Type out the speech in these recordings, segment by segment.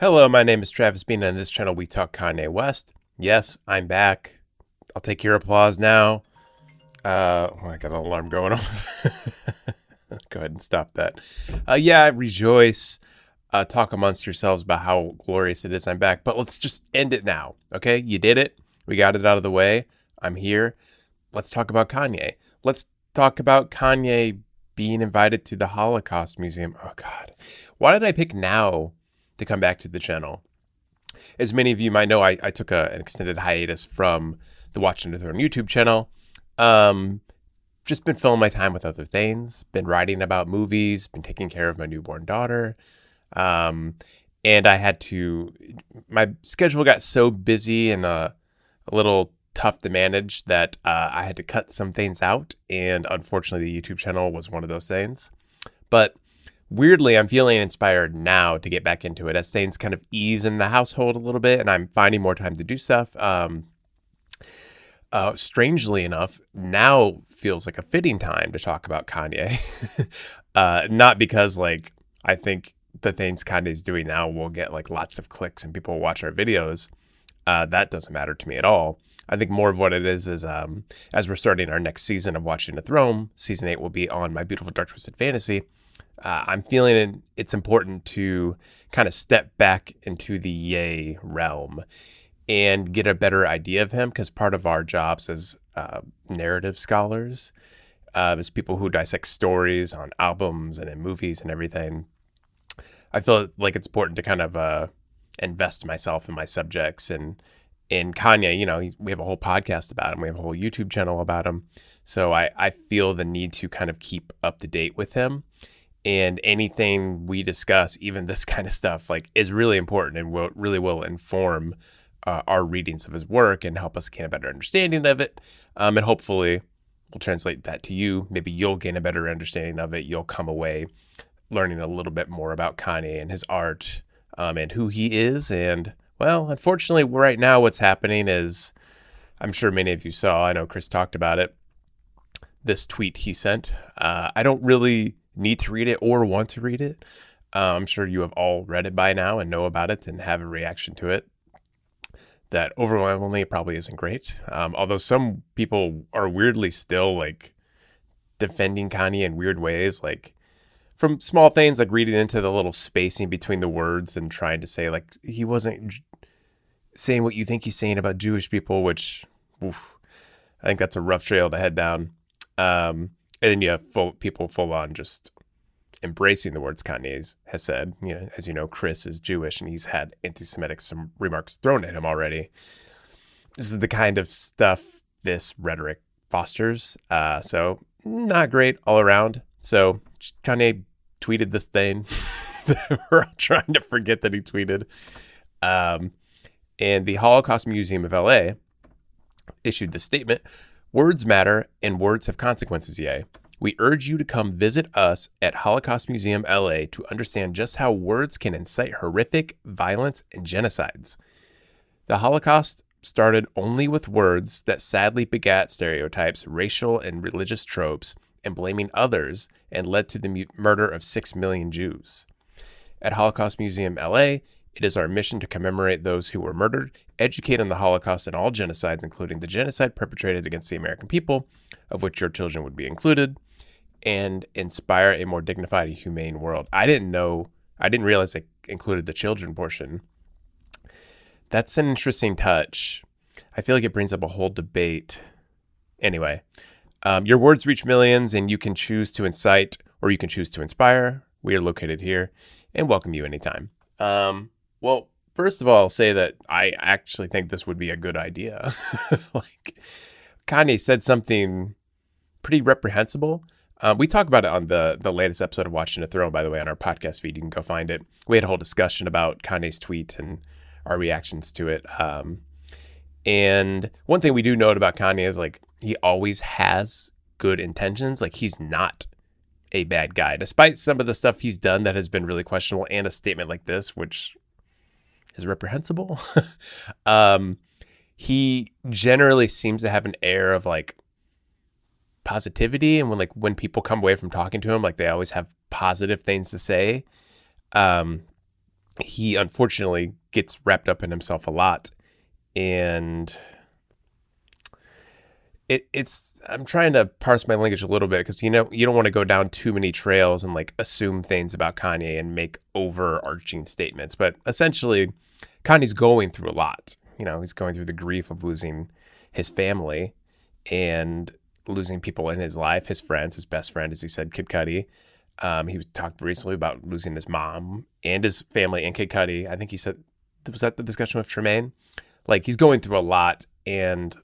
Hello, my name is Travis Bean, and on this channel we talk Kanye West. Yes, I'm back. I'll take your applause now. I got an alarm going off. Go ahead and stop that. Rejoice. Talk amongst yourselves about how glorious it is I'm back, but let's just end it now, okay? You did it. We got it out of the way. I'm here. Let's talk about Kanye. Let's talk about Kanye being invited to the Holocaust Museum. Oh, God. Why did I pick now to come back to the channel? As many of you might know, I took an extended hiatus from the Watch the Throne YouTube channel. Just been filling my time with other things, been writing about movies, been taking care of my newborn daughter. And I had to, my schedule got so busy and a little tough to manage that I had to cut some things out. And unfortunately, the YouTube channel was one of those things. But weirdly, I'm feeling inspired now to get back into it as things kind of ease in the household a little bit. And I'm finding more time to do stuff. Strangely enough, now feels like a fitting time to talk about Kanye. Not because I think the things Kanye's doing now will get lots of clicks and people will watch our videos. That doesn't matter to me at all. I think more of what it is as we're starting our next season of Watching the Throne, season 8 will be on My Beautiful Dark Twisted Fantasy. I'm feeling it's important to kind of step back into the Ye realm and get a better idea of him, because part of our jobs as narrative scholars, as people who dissect stories on albums and in movies and everything, I feel like it's important to kind of invest myself in my subjects. And in Kanye, we have a whole podcast about him. We have a whole YouTube channel about him. So I feel the need to kind of keep up to date with him. And anything we discuss, even this kind of stuff, is really important and really will inform our readings of his work and help us gain a better understanding of it. And hopefully we'll translate that to you. Maybe you'll gain a better understanding of it. You'll come away learning a little bit more about Kanye and his art and who he is. And, well, unfortunately, right now what's happening is, I'm sure many of you saw, I know Chris talked about it, this tweet he sent. I don't really need to read it or want to read it. I'm sure you have all read it by now and know about it and have a reaction to it. That overwhelmingly probably isn't great. Although some people are weirdly still defending Kanye in weird ways, from small things reading into the little spacing between the words and trying to say he wasn't saying what you think he's saying about Jewish people, which I think that's a rough trail to head down. And then you have people full on just embracing the words Kanye has said. As you know, Chris is Jewish and he's had anti-Semitic some remarks thrown at him already. This is the kind of stuff this rhetoric fosters. So not great all around. So Kanye tweeted this thing that we're all trying to forget that he tweeted. And the Holocaust Museum of LA issued this statement: "Words matter and words have consequences, yay. We urge you to come visit us at Holocaust Museum LA to understand just how words can incite horrific violence and genocides. The Holocaust started only with words that sadly begat stereotypes, racial and religious tropes, and blaming others, and led to the murder of 6 million Jews. At Holocaust Museum LA, it is our mission to commemorate those who were murdered, educate on the Holocaust and all genocides, including the genocide perpetrated against the American people, of which your children would be included, and inspire a more dignified and humane world." I didn't realize it included the children portion. That's an interesting touch. I feel like it brings up a whole debate. Anyway, your words reach millions, and you can choose to incite or you can choose to inspire. We are located here and welcome you anytime. Well, first of all, I'll say that I actually think this would be a good idea. Kanye said something pretty reprehensible. We talk about it on the latest episode of Watching the Throne, by the way, on our podcast feed. You can go find it. We had a whole discussion about Kanye's tweet and our reactions to it. And one thing we do note about Kanye is, like, he always has good intentions. Like, he's not a bad guy, despite some of the stuff he's done that has been really questionable, and a statement like this, which is reprehensible. He generally seems to have an air of, like, positivity, and when people come away from talking to him, like, they always have positive things to say. He unfortunately gets wrapped up in himself a lot, and it's I'm trying to parse my language a little bit, because you don't want to go down too many trails and, like, assume things about Kanye and make overarching statements. But essentially, Kanye's going through a lot. He's going through the grief of losing his family and losing people in his life, his friends, his best friend, as he said, Kid Cudi. He talked recently about losing his mom and his family and Kid Cudi. I think he said, was that the discussion with Tremaine? Like, he's going through a lot, and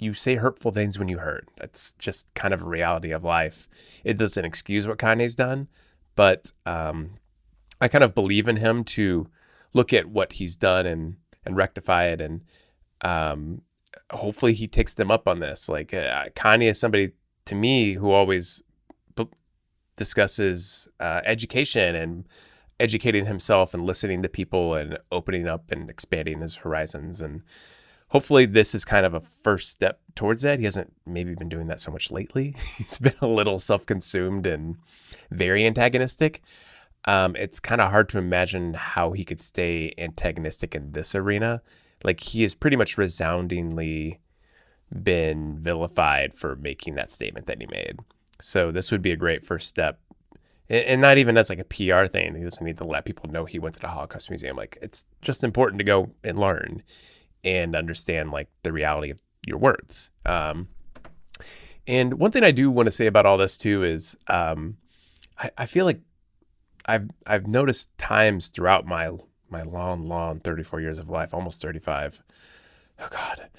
you say hurtful things when you hurt. That's just kind of a reality of life. It doesn't excuse what Kanye's done, but I kind of believe in him to look at what he's done and rectify it, and hopefully he takes them up on this. Like, Kanye is somebody to me who always discusses education and educating himself and listening to people and opening up and expanding his horizons. And hopefully this is kind of a first step towards that. He hasn't maybe been doing that so much lately. He's been a little self-consumed and very antagonistic. It's kind of hard to imagine how he could stay antagonistic in this arena. Like, he has pretty much resoundingly been vilified for making that statement that he made. So this would be a great first step. And not even as, like, a PR thing. He doesn't need to let people know he went to the Holocaust Museum. Like, it's just important to go and learn and understand, like, the reality of your words. And one thing I do want to say about all this too is I feel like I've noticed times throughout my long 34 years of life, almost 35. Oh God.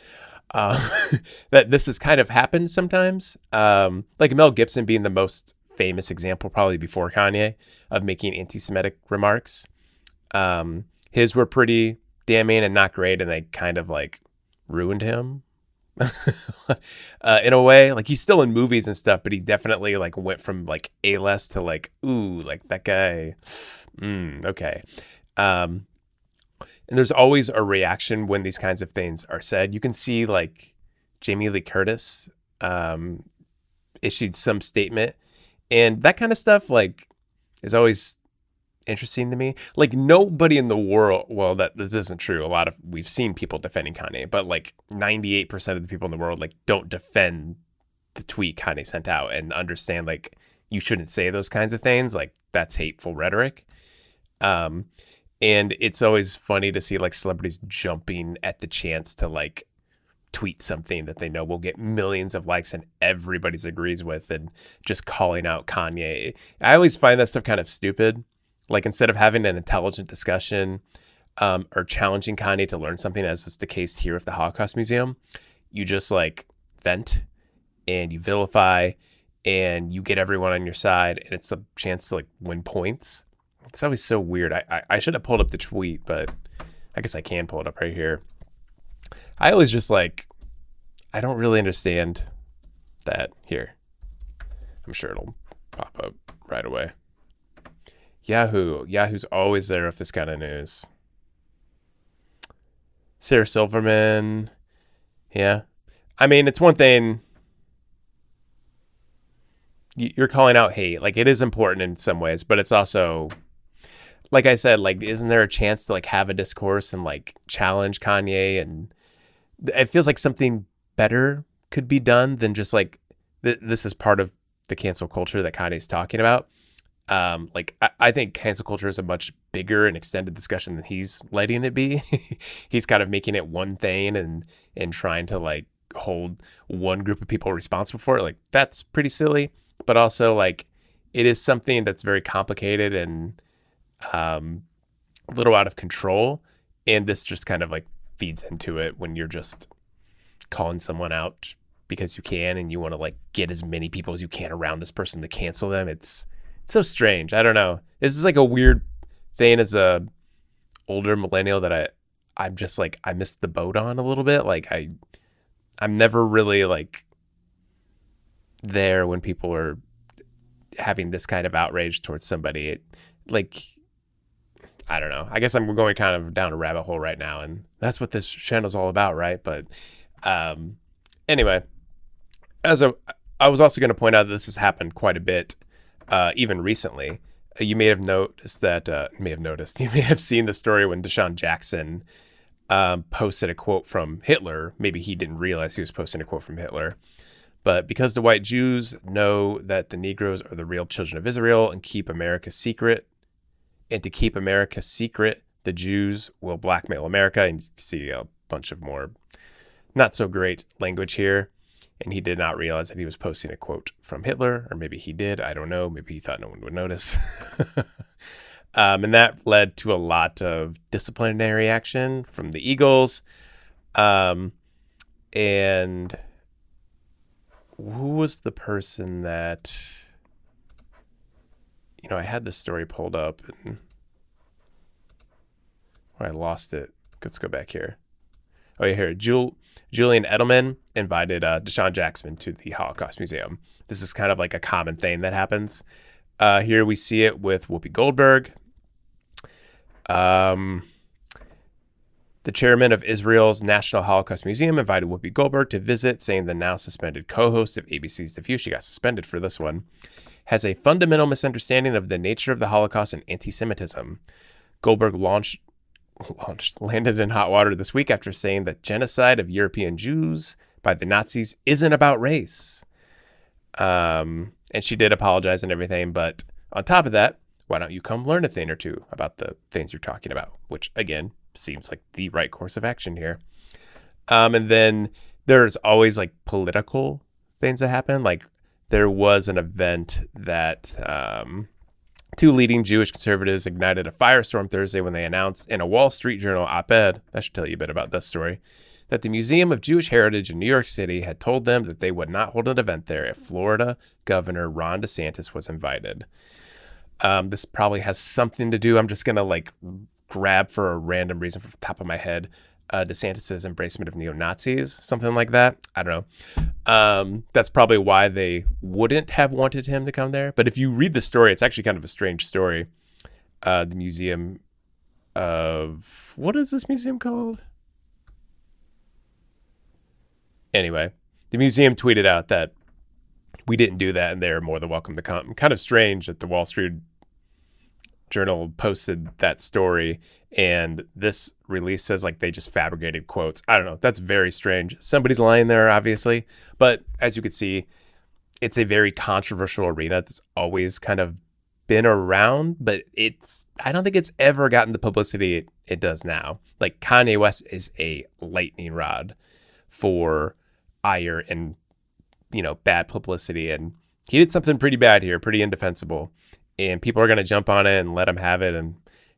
That this has kind of happened sometimes. Like Mel Gibson being the most famous example, probably before Kanye, of making anti-Semitic remarks. His were pretty damning and not great, and they kind of, like, ruined him in a way. Like, he's still in movies and stuff, but he definitely, like, went from, like, A-list to, like, ooh, like, that guy. Okay. And there's always a reaction when these kinds of things are said. You can see, like, Jamie Lee Curtis issued some statement, and that kind of stuff, like, is always interesting to me. Like, nobody in the world, well, this isn't true. A lot of, we've seen people defending Kanye, but, like, 98% of the people in the world, like, don't defend the tweet Kanye sent out and understand, like, you shouldn't say those kinds of things. Like, that's hateful rhetoric. And it's always funny to see, like, celebrities jumping at the chance to, like, tweet something that they know will get millions of likes and everybody agrees with, and just calling out Kanye. I always find that stuff kind of stupid. Like, instead of having an intelligent discussion or challenging Kanye to learn something, as is the case here with the Holocaust Museum, you just, like, vent and you vilify and you get everyone on your side, and it's a chance to, like, win points. It's always so weird. I should have pulled up the tweet, but I guess I can pull it up right here. I always just, like, I don't really understand that here. I'm sure it'll pop up right away. Yahoo's always there with this kind of news. Sarah Silverman. Yeah. I mean, it's one thing. You're calling out hate. Like, it is important in some ways, but it's also, like I said, like, isn't there a chance to, like, have a discourse and, like, challenge Kanye? And it feels like something better could be done than just, like, this is part of the cancel culture that Kanye's talking about. Like, I think cancel culture is a much bigger and extended discussion than he's letting it be. He's kind of making it one thing and trying to, like, hold one group of people responsible for it. Like, that's pretty silly, but also, like, it is something that's very complicated and a little out of control. And this just kind of, like, feeds into it when you're just calling someone out because you can, and you want to like get as many people as you can around this person to cancel them. It's so strange. I don't know. This is like a weird thing as a older millennial that I'm just like, I missed the boat on a little bit. Like I'm never really like there when people are having this kind of outrage towards somebody. It like, I don't know. I guess I'm going kind of down a rabbit hole right now, and that's what this channel's all about, right? But anyway, I was also going to point out that this has happened quite a bit, even recently. You may have noticed that, you may have seen the story when Deshaun Jackson posted a quote from Hitler. Maybe he didn't realize he was posting a quote from Hitler. But because the white Jews know that the Negroes are the real children of Israel and keep America secret, and to keep America secret, the Jews will blackmail America. And you see a bunch of more not so great language here. And he did not realize that he was posting a quote from Hitler, or maybe he did. I don't know. Maybe he thought no one would notice. And that led to a lot of disciplinary action from the Eagles. And who was the person that, you know, I had this story pulled up and I lost it. Let's go back here. Oh, yeah, here. Julian Edelman invited Deshaun Jackson to the Holocaust Museum. This is kind of like a common thing that happens. Here we see it with Whoopi Goldberg. The chairman of Israel's National Holocaust Museum invited Whoopi Goldberg to visit, saying the now suspended co-host of ABC's The View, she got suspended for this one, has a fundamental misunderstanding of the nature of the Holocaust and anti-Semitism. Goldberg landed in hot water this week after saying that genocide of European Jews by the Nazis isn't about race. And she did apologize and everything, but on top of that, why don't you come learn a thing or two about the things you're talking about, which again seems like the right course of action here. And then there's always like political things that happen. Like there was an event that two leading Jewish conservatives ignited a firestorm Thursday when they announced in a Wall Street Journal op-ed, that should tell you a bit about this story, that the Museum of Jewish Heritage in New York City had told them that they would not hold an event there if Florida Governor Ron DeSantis was invited. This probably has something to do. I'm just going to like grab for a random reason from the top of my head. DeSantis's embracement of neo-Nazis, something like that. I don't know. That's probably why they wouldn't have wanted him to come there. But if you read the story, it's actually kind of a strange story. The museum of... What is this museum called? Anyway, the museum tweeted out that we didn't do that and they're more than welcome to come. Kind of strange that the Wall Street Journal posted that story, and this release says like they just fabricated quotes. I don't know. That's very strange. Somebody's lying there, obviously. But as you can see, it's a very controversial arena that's always kind of been around, but I don't think it's ever gotten the publicity it does now. Like Kanye West is a lightning rod for ire and, you know, bad publicity. And he did something pretty bad here, pretty indefensible. And people are going to jump on it and let him have it. And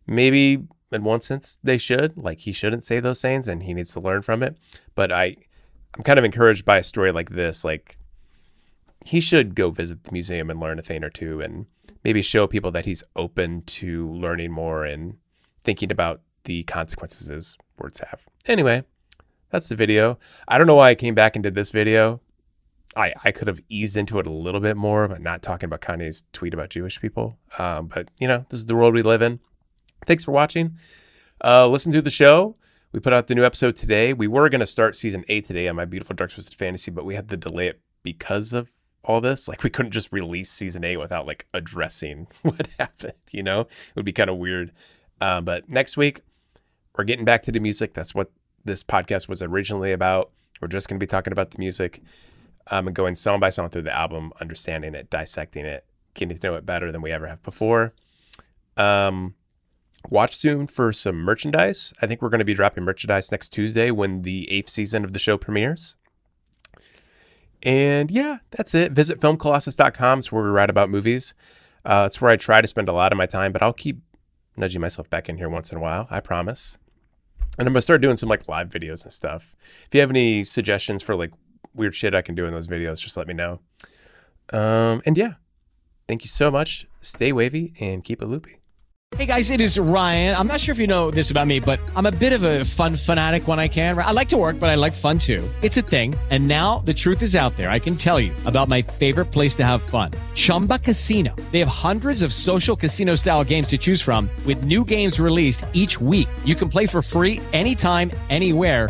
maybe in one sense they should. Like he shouldn't say those things and he needs to learn from it. But I'm kind of encouraged by a story like this. Like he should go visit the museum and learn a thing or two and maybe show people that he's open to learning more and thinking about the consequences his words have. Anyway, that's the video. I don't know why I came back and did this video. I could have eased into it a little bit more, but not talking about Kanye's tweet about Jewish people. But, you know, this is the world we live in. Thanks for watching. Listen to the show. We put out the new episode today. We were going to start season 8 today on My Beautiful Dark Twisted Fantasy, but we had to delay it because of all this. Like, we couldn't just release season 8 without, like, addressing what happened, you know? It would be kind of weird. But next week, we're getting back to the music. That's what this podcast was originally about. We're just going to be talking about the music. And going song by song through the album, understanding it, dissecting it, getting to know it better than we ever have before. Watch soon for some merchandise. I think we're going to be dropping merchandise next Tuesday when the 8th season of the show premieres. And yeah, that's it. Visit filmcolossus.com. It's where we write about movies. It's where I try to spend a lot of my time, but I'll keep nudging myself back in here once in a while. I promise. And I'm going to start doing some like live videos and stuff. If you have any suggestions for like weird shit I can do in those videos, just let me know. And yeah, thank you so much. Stay wavy and keep it loopy. Hey guys, it is Ryan. I'm not sure if you know this about me, but I'm a bit of a fun fanatic when I can. I like to work, but I like fun too. It's a thing. And now the truth is out there. I can tell you about my favorite place to have fun. Chumba Casino. They have hundreds of social casino style games to choose from with new games released each week. You can play for free anytime, anywhere.